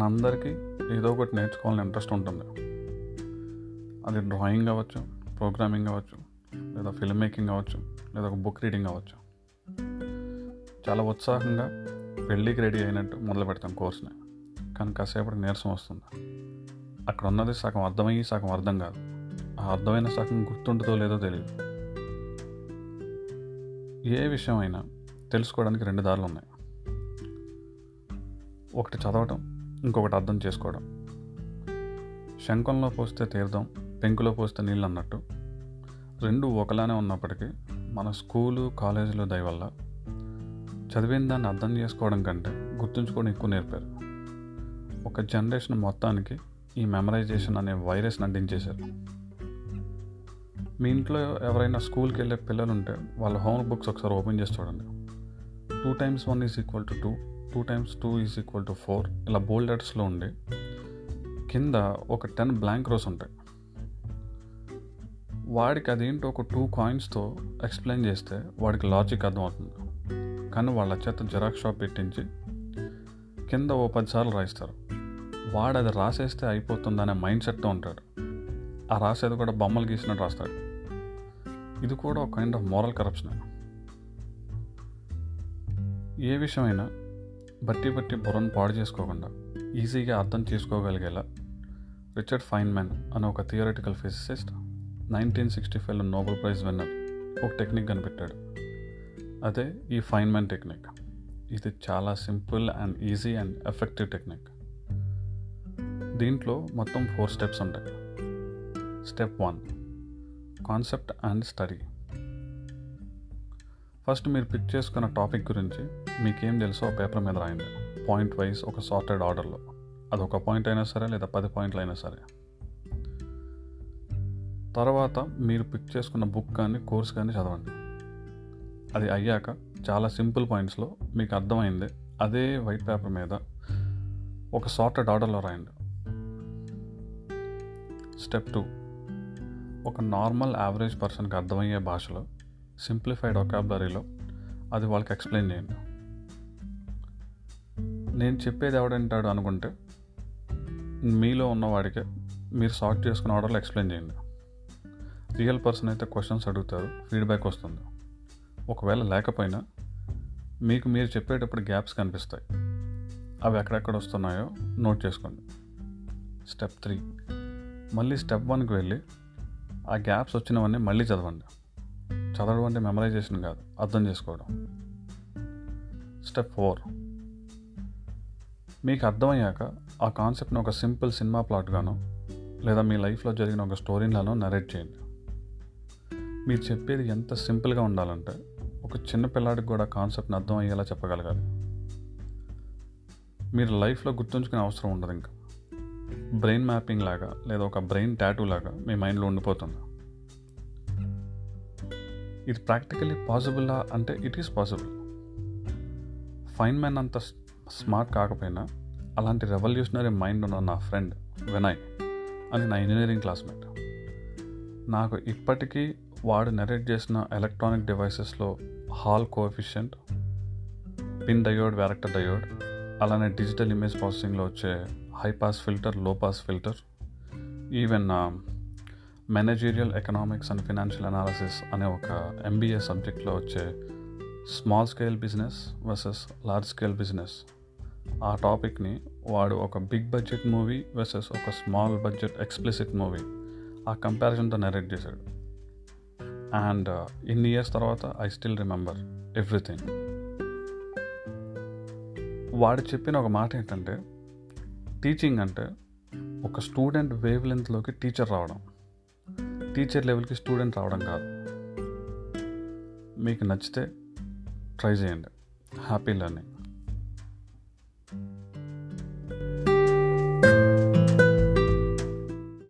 మనందరికీ ఏదో ఒకటి నేర్చుకోవాలని ఇంట్రెస్ట్ ఉంటుంది. అది డ్రాయింగ్ అవ్వచ్చు, ప్రోగ్రామింగ్ అవ్వచ్చు, లేదా ఫిల్మ్ మేకింగ్ అవ్వచ్చు, లేదా ఒక బుక్ రీడింగ్ అవ్వచ్చు. చాలా ఉత్సాహంగా పెళ్ళికి రెడీ అయినట్టు మొదలు పెడతాం కోర్స్ని, కానీ కాసేపటికి నీరసం వస్తుంది. అక్కడ ఉన్నది సగం అర్థమయ్యి సగం అర్థం కాదు. ఆ అర్థమైన సగం గుర్తుంటుందో లేదో తెలియదు. ఏ విషయం అయినా తెలుసుకోవడానికి రెండు దారులు ఉన్నాయి. ఒకటి చదవటం, ఇంకొకటి అర్థం చేసుకోవడం. శంఖంలో పోస్తే తీర్థం, పెంకులో పోస్తే నీళ్ళు అన్నట్టు రెండు ఒకలానే ఉన్నప్పటికీ మన స్కూలు కాలేజీలో దయవల్ల చదివిన దాన్ని అర్థం చేసుకోవడం కంటే గుర్తుంచుకోవడం ఎక్కువ నేర్పారు. ఒక జనరేషన్ మొత్తానికి ఈ మెమరైజేషన్ అనే వైరస్ని అడ్డించేశారు. మీ ఇంట్లో ఎవరైనా స్కూల్కి వెళ్ళే పిల్లలు ఉంటే వాళ్ళ హోంవర్క్ బుక్స్ ఒకసారి ఓపెన్ చేసి చూడండి. 2 times 1 is equal to 2, 2 times 2 is equal to 4 ఇలా బోల్డ్ లెటర్స్లో ఉండి కింద ఒక 10 బ్లాంక్ రోస్ ఉంటాయి. వాడికి అదేంటో ఒక 2 coins ఎక్స్ప్లెయిన్ చేస్తే వాడికి లాజిక్ అర్థమవుతుంది. కానీ వాళ్ళ చేత జిరాక్స్ షాప్ పెట్టించి కింద ఓ 10 సార్లు రాయిస్తారు. వాడు అది రాసేస్తే అయిపోతుందనే మైండ్ సెట్తో ఉంటాడు. ఆ రాసేది కూడా బొమ్మలు గీసినట్టు రాస్తాడు. ఇది కూడా ఒక కైండ్ ఆఫ్ మోరల్ కరప్షన్. ఏ విషయమైనా బట్టి బుర్రను పాడు చేసుకోకుండా ఈజీగా అర్థం చేసుకోగలిగేలా రిచర్డ్ ఫైన్మెన్ అనే ఒక theoretical physicist, 1965 Nobel prize winner, ఒక టెక్నిక్ కనిపెట్టాడు. అదే ఈ ఫైన్మెన్ టెక్నిక్. ఇది చాలా simple and easy and effective technique. దీంట్లో మొత్తం 4 steps ఉంటాయి. Step 1 concept and study. First మీరు పిక్ చేసుకున్న టాపిక్ గురించి మీకేం తెలుసో ఆ పేపర్ మీద రాయండి, పాయింట్ వైజ్ ఒక సార్టెడ్ ఆర్డర్లో. అది 1 point అయినా సరే, లేదా 10 points అయినా సరే. తర్వాత మీరు పిక్ చేసుకున్న బుక్ కానీ కోర్స్ కానీ చదవండి. అది అయ్యాక చాలా సింపుల్ పాయింట్స్లో మీకు అర్థమైంది అదే వైట్ పేపర్ మీద ఒక సార్టెడ్ ఆర్డర్లో రాయండి. Step 2 ఒక నార్మల్ యావరేజ్ పర్సన్కి అర్థమయ్యే భాషలో, సింప్లిఫైడ్ వొకాబులరీలో అది వాళ్ళకి ఎక్స్ప్లెయిన్ చేయండి. నేను చెప్పేది ఎవడంటాడు అనుకుంటే మీలో ఉన్నవాడికే మీరు సార్ట్ చేసుకున్న ఆర్డర్లో ఎక్స్ప్లెయిన్ చేయండి. రియల్ పర్సన్ అయితే క్వశ్చన్స్ అడుగుతారు, ఫీడ్బ్యాక్ వస్తుంది. ఒకవేళ లేకపోయినా మీకు మీరు చెప్పేటప్పుడు గ్యాప్స్ కనిపిస్తాయి. అవి ఎక్కడెక్కడ వస్తున్నాయో నోట్ చేసుకోండి. Step 3 మళ్ళీ Step 1 వెళ్ళి ఆ గ్యాప్స్ వచ్చినవన్నీ మళ్ళీ చదవండి. చదవడం అంటే మెమరైజేషన్ కాదు, అర్థం చేసుకోవడం. Step 4 మీకు అర్థమయ్యాక ఆ కాన్సెప్ట్ని ఒక సింపుల్ సినిమా ప్లాట్గానో, లేదా మీ లైఫ్లో జరిగిన ఒక స్టోరీలానో నరేట్ చేయండి. మీరు చెప్పేది ఎంత సింపుల్గా ఉండాలంటే ఒక చిన్న పిల్లాడికి కూడా కాన్సెప్ట్ని అర్థం అయ్యేలా చెప్పగలగాలి. మీరు లైఫ్లో గుర్తుంచుకునే అవసరం ఉండదు. ఇంకా బ్రెయిన్ మ్యాపింగ్ లాగా, లేదా ఒక బ్రెయిన్ టాటూ లాగా మీ మైండ్లో ఉండిపోతుంది. ఇది ప్రాక్టికల్లీ పాసిబుల్లా అంటే ఇట్ ఈస్ పాసిబుల్. ఫైన్మెన్ అంత స్మార్ట్ కాకపోయినా అలాంటి రెవల్యూషనరీ మైండ్ ఉన్న నా ఫ్రెండ్ వినయ్ అని నా ఇంజనీరింగ్ క్లాస్మేట్ నాకు ఇప్పటికీ వాడు నరేట్ చేసిన ఎలక్ట్రానిక్ డివైసెస్లో Hall coefficient, pin diode, varactor diode, అలానే డిజిటల్ ఇమేజ్ ప్రాసెసింగ్లో వచ్చే high pass filter, low pass filter, even managerial economics and financial analysis అనే ఒక MBA సబ్జెక్ట్లో వచ్చే small scale business versus large scale business ఆ టాపిక్ని వాడు ఒక బిగ్ బడ్జెట్ మూవీ వర్సెస్ ఒక స్మాల్ బడ్జెట్ ఎక్స్ప్లిసిట్ మూవీ ఆ కంపారిజన్తో నరేట్ చేశాడు. అండ్ ఇన్ ఇయర్స్ తర్వాత ఐ స్టిల్ రిమెంబర్ ఎవ్రీథింగ్. వాడు చెప్పిన ఒక మాట ఏంటంటే, టీచింగ్ అంటే ఒక స్టూడెంట్ వేవ్ లెంత్లోకి టీచర్ రావడం, టీచర్ లెవెల్కి స్టూడెంట్ రావడం కాదు. మీకు నచ్చితే ట్రై చేయండి. Happy learning.